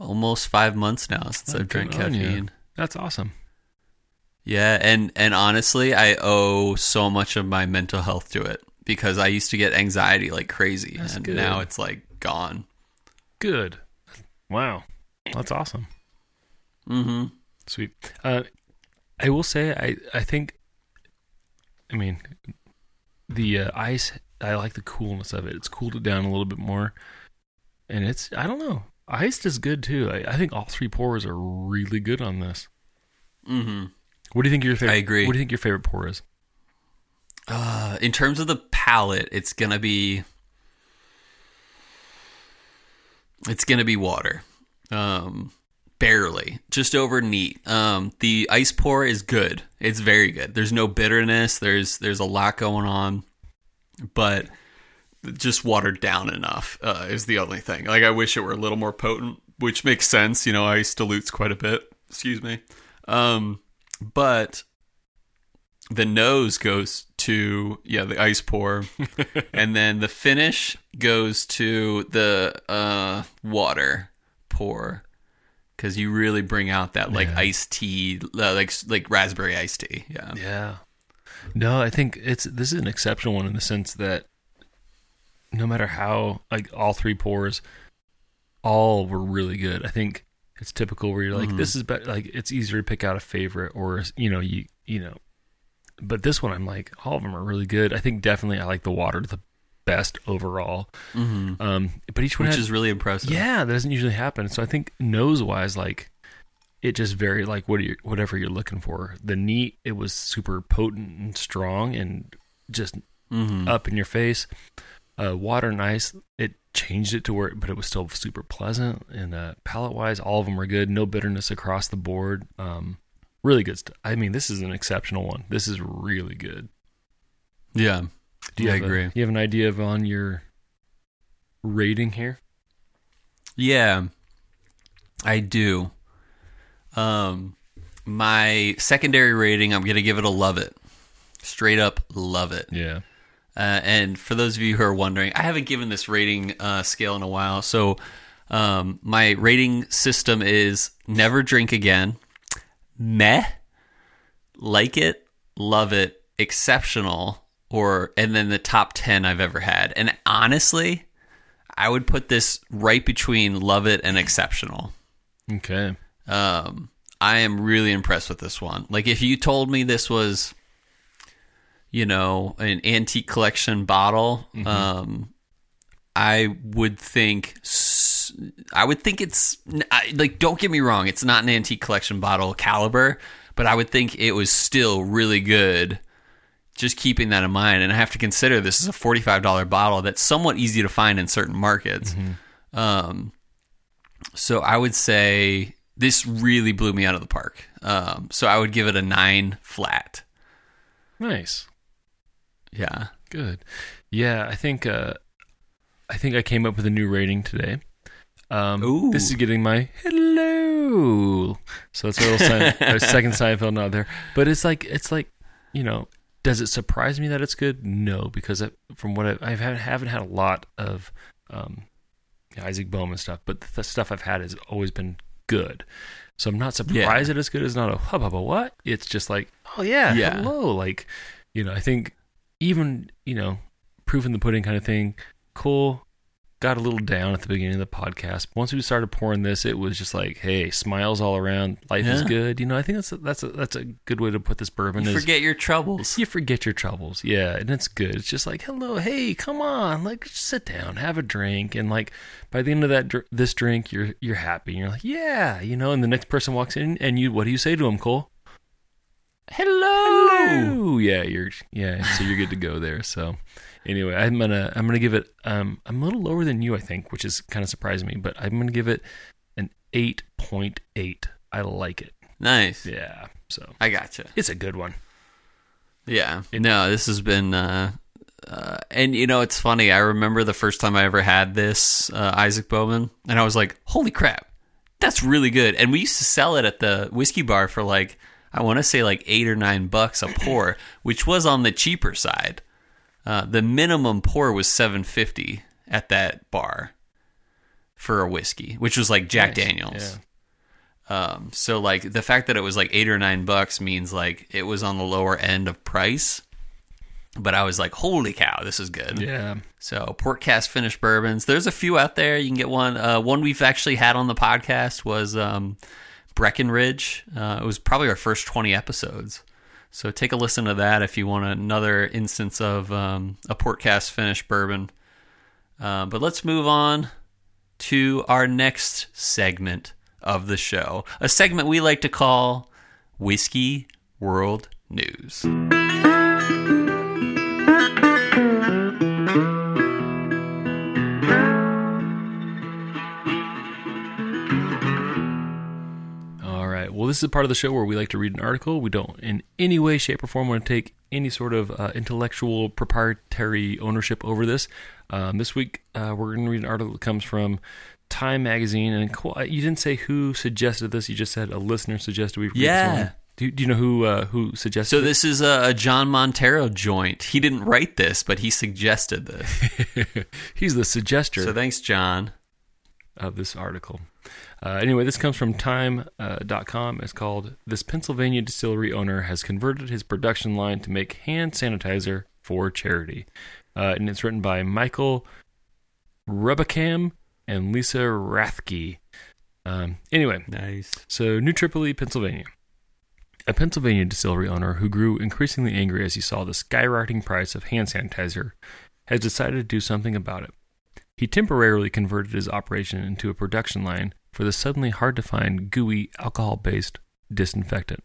almost five months now since oh, I've drank caffeine. You. That's awesome. Yeah, and, and honestly, I owe so much of my mental health to it because I used to get anxiety like crazy. That's and good. Now it's like gone. Good. Wow. That's awesome. Mm-hmm. Sweet. Uh, I will say, I, I think, I mean, the uh, ice, I like the coolness of it. It's cooled it down a little bit more. And it's, I don't know. Iced is good, too. I, I think all three pours are really good on this. Mm-hmm. What do you think your favorite, I agree. What do you think your favorite pour is? Uh, in terms of the palate, it's going to be, it's going to be water. Um... Barely, just over neat. Um, the ice pour is good. It's very good. There's no bitterness. There's there's a lot going on, but just watered down enough uh, is the only thing. Like I wish it were a little more potent, which makes sense. You know, ice dilutes quite a bit. Excuse me. Um, but the nose goes to yeah the ice pour, and then the finish goes to the uh, water pour. Because you really bring out that like yeah. iced tea, uh, like like raspberry iced tea. Yeah. Yeah. No, I think it's this is an exceptional one in the sense that no matter how, like, all three pours, all were really good. I think it's typical where you're like, mm-hmm. this is better. Like, it's easier to pick out a favorite, or, you know, you you know. But this one, I'm like, all of them are really good. I think definitely I like the water the best overall. Mm-hmm. Um, but each one Which had, is really impressive. Yeah, that doesn't usually happen. So I think nose-wise, like, it just varied, like, what are you, whatever you're looking for. The neat, it was super potent and strong and just mm-hmm. up in your face. Uh, water and ice, it changed it to where, but it was still super pleasant. And uh, palate-wise, all of them were good. No bitterness across the board. Um, really good stuff. I mean, this is an exceptional one. This is really good. Yeah, do you I agree. A, you have an idea of on your rating here? Yeah, I do. Um, my secondary rating, I'm going to give it a love it. Straight up love it. Yeah. Uh, and for those of you who are wondering, I haven't given this rating uh, scale in a while. So um, my rating system is never drink again, meh, like it, love it, exceptional, or and then the top ten I've ever had. And honestly, I would put this right between love it and exceptional. Okay. Um, I am really impressed with this one. Like, if you told me this was, you know, an antique collection bottle, mm-hmm. um, I would think, I would think it's, like, don't get me wrong, it's not an antique collection bottle caliber, but I would think it was still really good, just keeping that in mind. And I have to consider this is a forty-five dollars bottle that's somewhat easy to find in certain markets. Mm-hmm. Um, so I would say this really blew me out of the park. Um, so I would give it a nine flat. Nice. Yeah. Good. Yeah, I think uh, I think I came up with a new rating today. Um, Ooh. This is getting my hello. So that's a little sign, second Seinfeld nod there. But it's like it's like you know, does it surprise me that it's good? No, because I, from what I, I haven't, haven't had a lot of um, Isaac Bowman stuff, but the stuff I've had has always been good. So I'm not surprised yeah. that it's good. It's not a hub hub what. It's just like, oh yeah, yeah, hello. Like, you know, I think even, you know, proof in the pudding kind of thing. Cool. Got a little down at the beginning of the podcast. Once we started pouring this, it was just like, hey, smiles all around. Life yeah. is good. You know, I think that's a, that's a, that's a good way to put this bourbon. You is, forget your troubles. You forget your troubles. Yeah, and it's good. It's just like, hello, hey, come on, like, sit down, have a drink, and like by the end of that dr- this drink, you're you're happy. You're like, yeah, you know. And the next person walks in, and you, what do you say to him, Cole? Hello. Hello. Yeah, you're yeah. So you're good to go there. So. Anyway, I'm gonna I'm gonna give it um I'm a little lower than you, I think, which is kind of surprising me, but I'm gonna give it an eight point eight. I like it. Nice. Yeah. So I gotcha. It's a good one. Yeah. It, no, this has been uh, uh, and you know, it's funny. I remember the first time I ever had this uh, Isaac Bowman, and I was like, holy crap, that's really good. And we used to sell it at the whiskey bar for like I want to say like eight or nine bucks a pour, which was on the cheaper side. Uh, the minimum pour was seven fifty at that bar for a whiskey, which was like Jack nice. Daniels. Yeah. Um, so like the fact that it was like eight or nine bucks means like it was on the lower end of price. But I was like, holy cow, this is good. Yeah. So port cast finished bourbons. There's a few out there. You can get one. Uh, one we've actually had on the podcast was um, Breckenridge. Uh, it was probably our first twenty episodes. So take a listen to that if you want another instance of um, a portcast finished bourbon. Uh, but let's move on to our next segment of the show, a segment we like to call Whiskey World News. Well, this is a part of the show where we like to read an article. We don't in any way, shape, or form want to take any sort of uh, intellectual proprietary ownership over this. Um, this week, uh, we're going to read an article that comes from Time Magazine. And you didn't say who suggested this. You just said a listener suggested we read yeah. this one. Do, do you know who uh, who suggested so this? So this is a John Montero joint. He didn't write this, but he suggested this. He's the suggester. So thanks, John. of this article. Uh, anyway, this comes from time dot com. Uh, it's called, This Pennsylvania Distillery Owner Has Converted His Production Line to Make Hand Sanitizer for Charity. Uh, and it's written by Michael Rubicam and Lisa Rathke. Um, anyway, nice. So New Tripoli, Pennsylvania. A Pennsylvania distillery owner who grew increasingly angry as he saw the skyrocketing price of hand sanitizer has decided to do something about it. He temporarily converted his operation into a production line for the suddenly hard-to-find, gooey, alcohol-based disinfectant.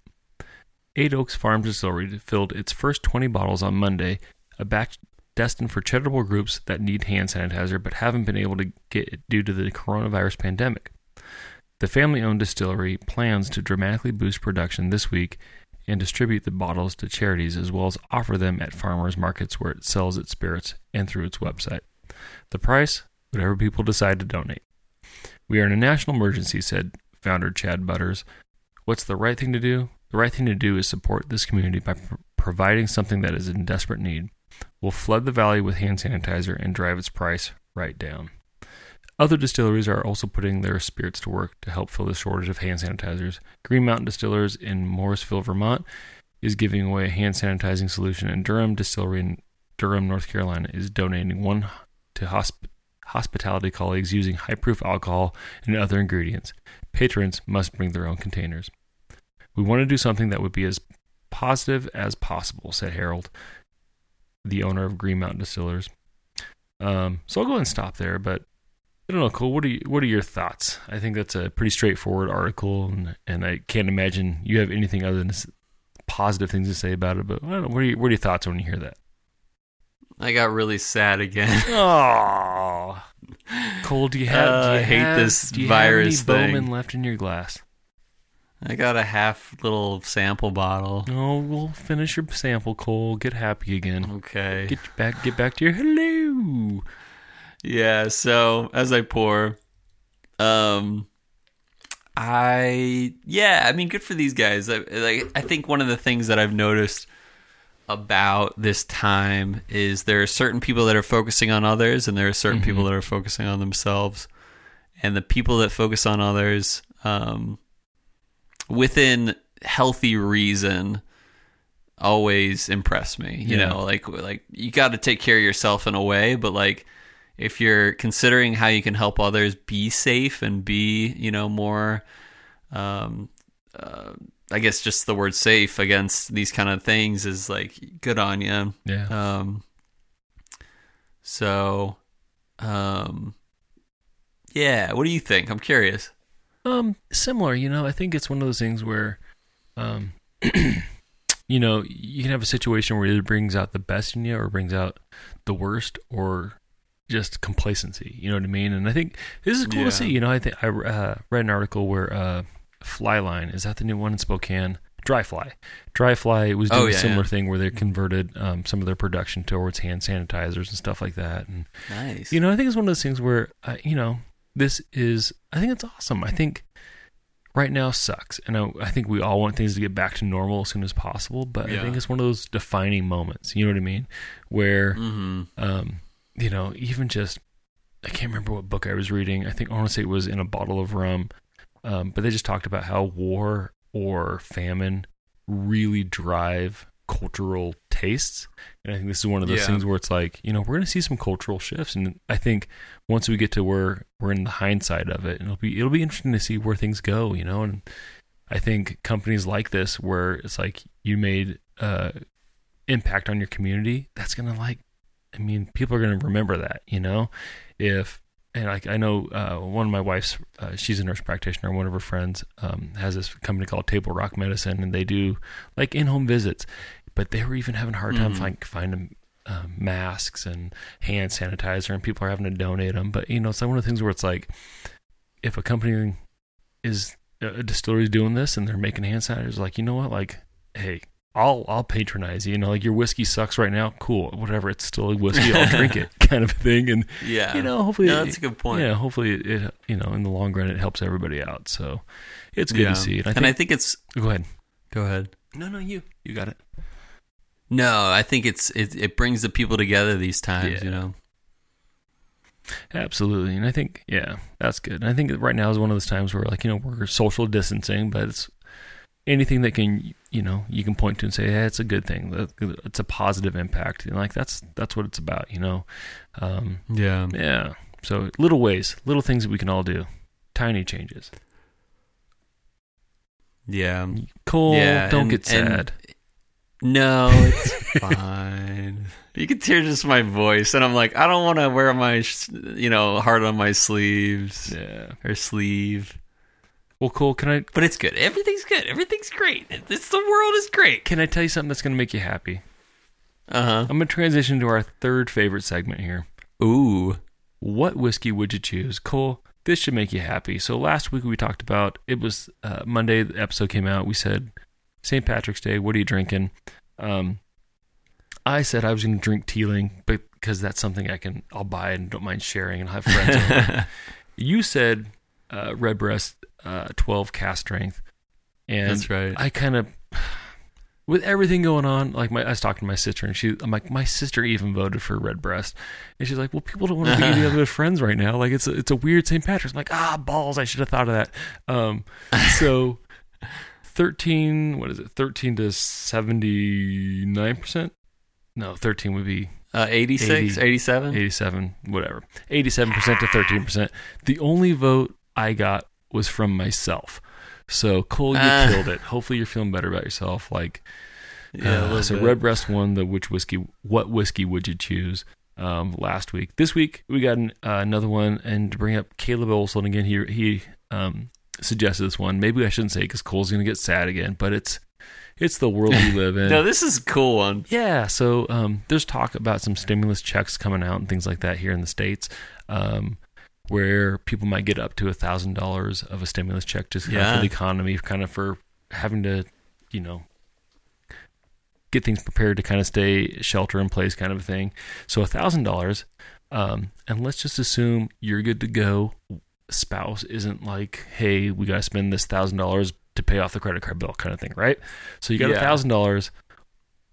Eight Oaks Farm Distillery filled its first twenty bottles on Monday, a batch destined for charitable groups that need hand sanitizer but haven't been able to get it due to the coronavirus pandemic. The family-owned distillery plans to dramatically boost production this week and distribute the bottles to charities as well as offer them at farmers markets where it sells its spirits and through its website. The price, whatever people decide to donate. We are in a national emergency, said founder Chad Butters. What's the right thing to do? The right thing to do is support this community by pr- providing something that is in desperate need. We'll flood the valley with hand sanitizer and drive its price right down. Other distilleries are also putting their spirits to work to help fill the shortage of hand sanitizers. Green Mountain Distillers in Morrisville, Vermont, is giving away a hand sanitizing solution, and Durham Distillery in Durham, North Carolina, is donating one to hosp- hospitality colleagues using high-proof alcohol and other ingredients. Patrons must bring their own containers. We want to do something that would be as positive as possible, said Harold, the owner of Green Mountain Distillers. Um, so I'll go ahead and stop there, but I don't know, Cole, what are, you, what are your thoughts? I think that's a pretty straightforward article, and, and I can't imagine you have anything other than positive things to say about it, but I don't know, what are, you, what are your thoughts when you hear that? I got really sad again. Oh, Cole, do you have? Uh, do you I hate have, this do you virus have any thing. Bowman left in your glass? I got a half little sample bottle. No, we'll finish your sample, Cole. Get happy again. Okay. Get back. Get back to your hello. Yeah. So as I pour, um, I yeah. I mean, good for these guys. I like. I think one of the things that I've noticed about this time is there are certain people that are focusing on others and there are certain mm-hmm. people that are focusing on themselves, and the people that focus on others um, within healthy reason always impress me. You yeah. know, like, like you got to take care of yourself in a way, but like if you're considering how you can help others be safe and be, you know, more, um, uh, I guess just the word safe against these kind of things is like good on you. Yeah. Um, so, um, yeah. What do you think? I'm curious. Um, similar, you know, I think it's one of those things where, um, you know, you can have a situation where it brings out the best in you or brings out the worst or just complacency, you know what I mean? And I think this is cool yeah. to see, you know, I think I, uh, read an article where, uh, Flyline, is that the new one in Spokane? Dryfly. Dryfly was doing oh, yeah, a similar yeah. thing where they converted um, some of their production towards hand sanitizers and stuff like that. And, nice. You know, I think it's one of those things where, uh, you know, this is, I think it's awesome. I think right now sucks. And I, I think we all want things to get back to normal as soon as possible, but yeah. I think it's one of those defining moments, you know what I mean? Where, mm-hmm. um, you know, even just, I can't remember what book I was reading. I think, honestly, it was In a Bottle of Rum. Um, but they just talked about how war or famine really drive cultural tastes. And I think this is one of those yeah. things where it's like, you know, we're going to see some cultural shifts. And I think once we get to where we're in the hindsight of it, and it'll be, it'll be interesting to see where things go, you know? And I think companies like this, where it's like you made uh impact on your community, that's going to like, I mean, people are going to remember that, you know, if, and like I know uh, one of my wife's, uh, she's a nurse practitioner. One of her friends um, has this company called Table Rock Medicine, and they do like in-home visits. But they were even having a hard time mm. find, finding uh, masks and hand sanitizer, and people are having to donate them. But you know, it's like one of the things where it's like, if a company is a distillery is doing this and they're making hand sanitizers, like you know what, like hey, I'll I'll patronize you. You know, like your whiskey sucks right now. Cool, whatever. It's still a whiskey. I'll drink it, kind of thing. And yeah, you know, hopefully no, that's a good point. Yeah, hopefully it. You know, in the long run, it helps everybody out. So it's good yeah. to see it. I and think, I think it's. Go ahead. Go ahead. No, no, you you got it. No, I think it's it. It brings the people together these times. Yeah. You know. Absolutely. And I think, yeah, that's good. And I think right now is one of those times where, like, you know, we're social distancing, but it's anything that can, you know, you can point to and say, yeah, it's a good thing. It's a positive impact. And like, that's, that's what it's about, you know? Um, yeah. Yeah. So little ways, little things that we can all do, tiny changes. Yeah. Cool. Yeah, Don't and, get sad. And, no, it's fine. You can hear just my voice, and I'm like, I don't want to wear my, you know, heart on my sleeves. Yeah. Or sleeve. Well, cool. Can I? But it's good. Everything's good. Everything's great. This the world is great. Can I tell you something that's going to make you happy? Uh huh. I'm going to transition to our third favorite segment here. Ooh. What whiskey would you choose? Cole, this should make you happy. So last week we talked about, it was uh, Monday, the episode came out. We said, Saint Patrick's Day, what are you drinking? Um, I said I was going to drink Teeling because that's something I can, I'll buy and don't mind sharing and have friends over. You said uh, Redbreast uh, twelve cast strength. And that's right. I kind of, with everything going on, like my, I was talking to my sister, and she, I'm like, my sister even voted for Redbreast, and she's like, well, people don't want to be together with friends right now. Like it's a, it's a weird Saint Patrick's. I'm like, ah, balls. I should have thought of that. Um, so thirteen, what is it? thirteen to seventy-nine percent. No, thirteen would be uh, eighty-six, eighty, eighty-seven, eighty-seven, whatever. eighty-seven percent to thirteen percent. The only vote I got was from myself. So, Cole, you uh, killed it. Hopefully, you're feeling better about yourself. Like, yeah, uh, so Redbreast won the which whiskey, what whiskey would you choose um, last week. This week, we got an, uh, another one, and to bring up Caleb Olson again, he, he um, suggested this one. Maybe I shouldn't say it because Cole's going to get sad again, but it's it's the world we live in. No, this is a cool one. Yeah, so um, there's talk about some stimulus checks coming out and things like that here in the States. Um where people might get up to one thousand dollars of a stimulus check just kind yeah. of for the economy, kind of for having to, you know, get things prepared to kind of stay shelter in place kind of a thing. So one thousand dollars, um, and let's just assume you're good to go. Spouse isn't like, hey, we got to spend this one thousand dollars to pay off the credit card bill kind of thing, right? So you got yeah. one thousand dollars.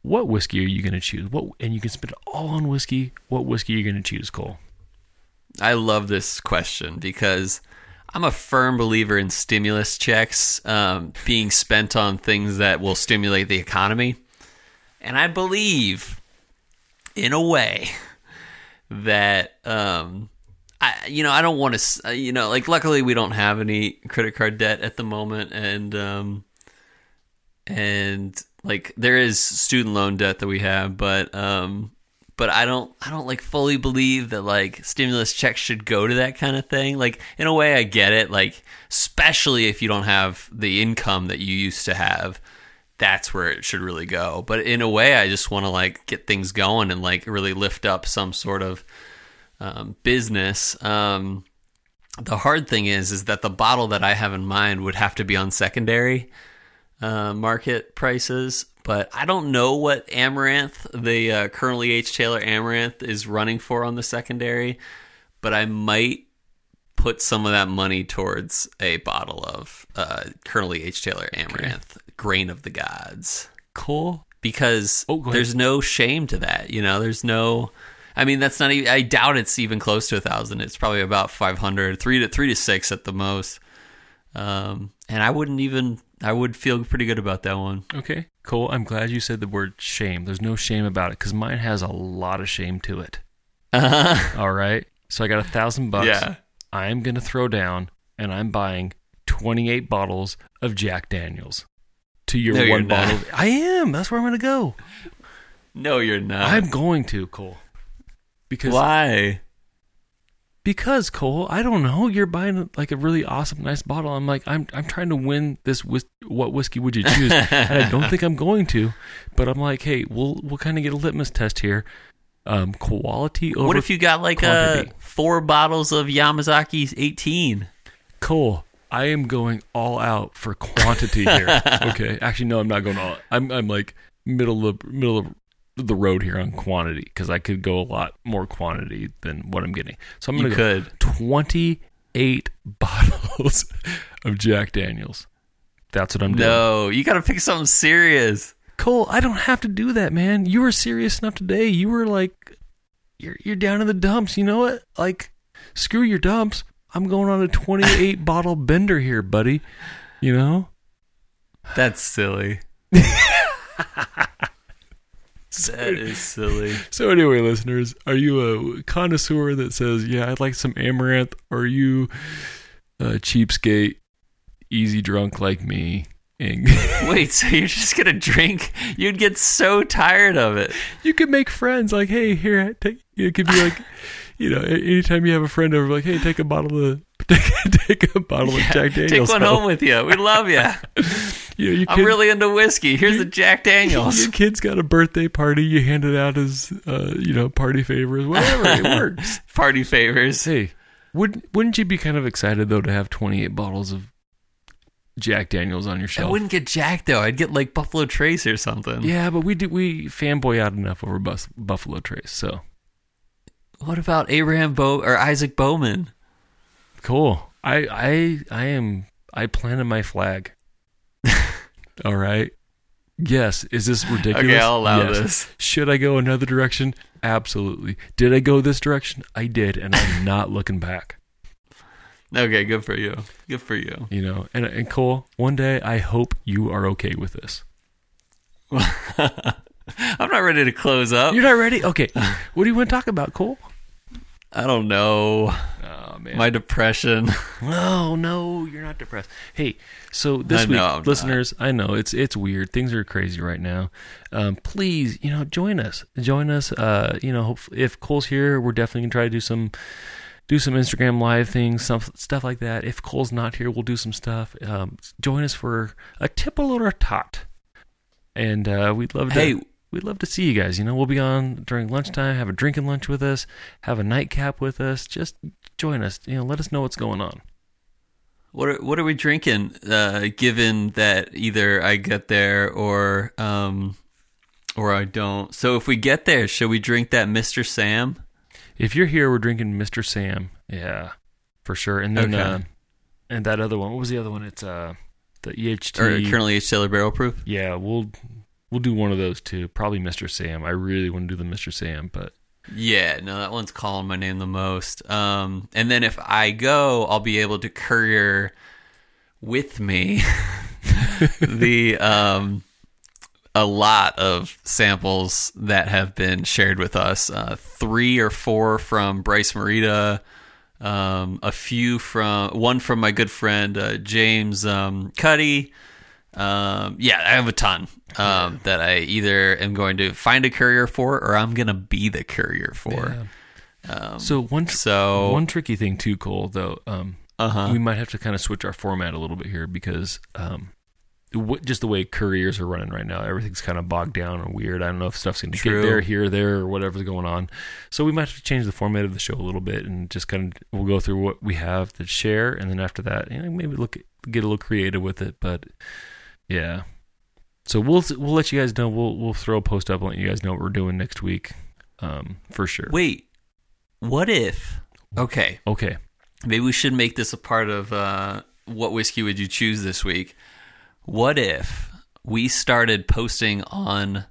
What whiskey are you going to choose? What, and you can spend it all on whiskey. What whiskey are you going to choose, Cole? I love this question because I'm a firm believer in stimulus checks um, being spent on things that will stimulate the economy. And I believe, in a way, that, um, I you know, I don't want to, you know, like, luckily we don't have any credit card debt at the moment. And, um, and like, there is student loan debt that we have, but... Um, But I don't, I don't like fully believe that like stimulus checks should go to that kind of thing. Like in a way, I get it. Like especially if you don't have the income that you used to have, that's where it should really go. But in a way, I just want to like get things going and like really lift up some sort of um, business. Um, the hard thing is, is that the bottle that I have in mind would have to be on secondary uh, market prices. But I don't know what Amaranth, the uh, Colonel E. H. Taylor Amaranth, is running for on the secondary. But I might put some of that money towards a bottle of uh, Colonel E. H. Taylor Amaranth, okay. Grain of the Gods. Cool. Because oh, there's no shame to that. You know, there's no... I mean, that's not even... I doubt it's even close to one thousand. It's probably about five hundred, three to, three to six at the most. Um, and I wouldn't even... I would feel pretty good about that one. Okay, cool. I'm glad you said the word shame. There's no shame about it because mine has a lot of shame to it. Uh-huh. All right. So I got a thousand bucks. Yeah. I'm going to throw down and I'm buying twenty-eight bottles of Jack Daniels to your no, one you're bottle. Not. I am. That's where I'm going to go. No, you're not. I'm going to, Cole. Because why? Because Cole, I don't know, you're buying like a really awesome, nice bottle. I'm like, I'm, I'm trying to win this. Whis- what whiskey would you choose? And I don't think I'm going to, but I'm like, hey, we'll, we'll kind of get a litmus test here. Um, quality over. What if you got like a four bottles of Yamazaki's eighteen? Cole, I am going all out for quantity here. Okay, actually, no, I'm not going all out. I'm, I'm like middle of middle of. the road here on quantity because I could go a lot more quantity than what I'm getting. So I'm going to go twenty-eight bottles of Jack Daniels. That's what I'm doing. No, you got to pick something serious. Cole, I don't have to do that, man. You were serious enough today. You were like, you're you're down in the dumps. You know what? Like, screw your dumps. I'm going on a twenty-eight bottle bender here, buddy. You know? That's silly. That is silly. So anyway, listeners, are you a connoisseur that says, yeah, I'd like some amaranth? Or are you a cheapskate, easy drunk like me? And wait, so you're just going to drink? You'd get so tired of it. You could make friends like, hey, here, take, it could be like, you know, anytime you have a friend over, like, hey, take a bottle of Take a bottle yeah, of Jack Daniels. Take one home, home with you. We love you. you know, your I'm kid, really into whiskey. Here's a Jack Daniels. Your kid's got a birthday party. You hand it out as, uh, you know, party favors. Whatever, it works. Party favors. Hey, wouldn't wouldn't you be kind of excited, though, to have twenty-eight bottles of Jack Daniels on your shelf? I wouldn't get Jack, though. I'd get, like, Buffalo Trace or something. Yeah, but we do, we fanboy out enough over Bus, Buffalo Trace, so. What about Abraham Bow or Isaac Bowman? Cool. I, I I am I planted my flag. All right. Yes. Is this ridiculous? Okay, I'll allow yes. this. Should I go another direction? Absolutely. Did I go this direction? I did, and I'm not looking back. Okay, good for you. Good for you. You know, and and Cole, one day I hope you are okay with this. I'm not ready to close up. You're not ready? Okay. What do you want to talk about, Cole? I don't know. Oh, man. My depression. No, no, you're not depressed. Hey, so this I week, know, listeners, not. I know it's it's weird. Things are crazy right now. Um, please, you know, join us. Join us. Uh, you know, if Cole's here, we're definitely gonna try to do some do some Instagram live things, some stuff like that. If Cole's not here, we'll do some stuff. Um, join us for a tipple or a tot, and uh, we'd love to. Hey. We'd love to see you guys. You know, we'll be on during lunchtime, have a drinking lunch with us, have a nightcap with us. Just join us. You know, let us know what's going on. What are, what are we drinking, uh, given that either I get there or um, or I don't? So if we get there, should we drink that Mister Sam? If you're here, we're drinking Mister Sam. Yeah, for sure. And then okay. uh, and that other one. What was the other one? It's uh, the E H T. Or Colonel E H Taylor Barrel Proof? Yeah, we'll... We'll do one of those too. Probably Mister Sam. I really want to do the Mister Sam, but yeah, no, that one's calling my name the most. Um, and then if I go, I'll be able to courier with me the um, a lot of samples that have been shared with us. Uh, three or four from Bryce Morita. Um, a few from one from my good friend uh, James um, Cuddy. Um, yeah, I have a ton um, that I either am going to find a courier for or I'm going to be the courier for. Yeah. Um, so, one tr- so one tricky thing too, Cole, though, um, uh-huh. we might have to kind of switch our format a little bit here because um, w- just the way couriers are running right now, everything's kind of bogged down and weird. I don't know if stuff's going to get there, here, there, or whatever's going on. So we might have to change the format of the show a little bit and just kind of we'll go through what we have to share. And then after that, you know, maybe look get a little creative with it, but... Yeah, so we'll we'll let you guys know. We'll we'll throw a post up and let you guys know what we're doing next week, um, for sure. Wait, what if? Okay, okay. Maybe we should make this a part of uh, what whiskey would you choose this week? What if we started posting on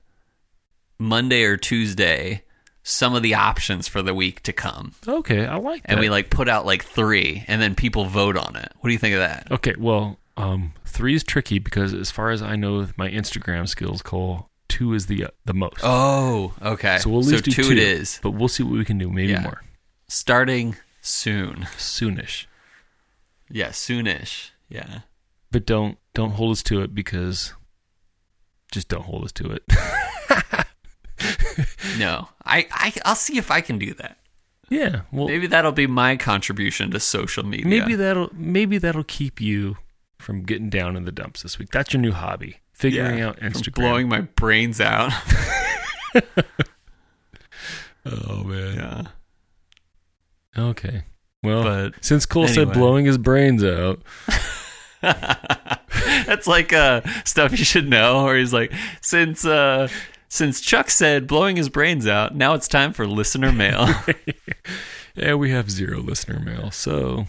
Monday or Tuesday some of the options for the week to come? Okay, I like that. And we like put out like three, and then people vote on it. What do you think of that? Okay, well. Um, three is tricky because as far as I know with my Instagram skills, Cole, two is the uh, the most. Oh, okay. So we'll at least so do two, two it is. But we'll see what we can do, maybe yeah. more. Starting soon. Soonish. Yeah, soonish. Yeah. But don't don't hold us to it because just don't hold us to it. No. I, I I'll see if I can do that. Yeah. Well, maybe that'll be my contribution to social media. Maybe that'll maybe that'll keep you from getting down in the dumps this week. That's your new hobby. Figuring yeah, out Instagram. From blowing my brains out. Oh, man. Yeah. Okay. Well, but since Cole anyway. said blowing his brains out. That's like uh, stuff you should know. Or he's like, since uh, since Chuck said blowing his brains out, now it's time for listener mail. Yeah, we have zero listener mail. So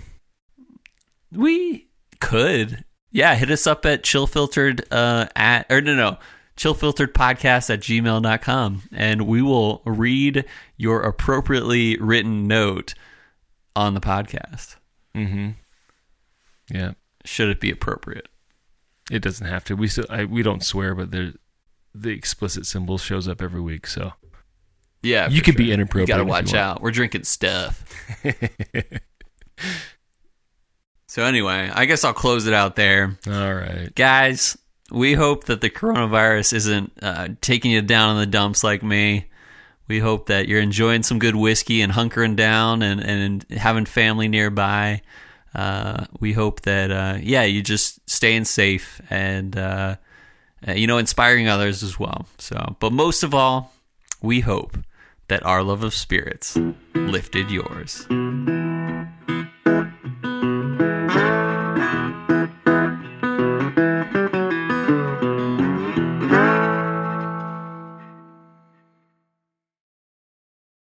we... could yeah hit us up at chillfiltered uh at or no no chillfilteredpodcast at gmail dot com and we will read your appropriately written note on the podcast. Mm-hmm. Yeah. Should it be appropriate? It doesn't have to. We still, I, we don't swear, but there, the explicit symbol shows up every week, so. Yeah, you could sure. be inappropriate. You gotta watch out. We're drinking stuff. So anyway, I guess I'll close it out there. All right, guys. We hope that the coronavirus isn't uh, taking you down in the dumps like me. We hope that you're enjoying some good whiskey and hunkering down and, and having family nearby. Uh, we hope that uh, yeah, you're just staying safe and uh, you know, inspiring others as well. So, but most of all, we hope that our love of spirits lifted yours.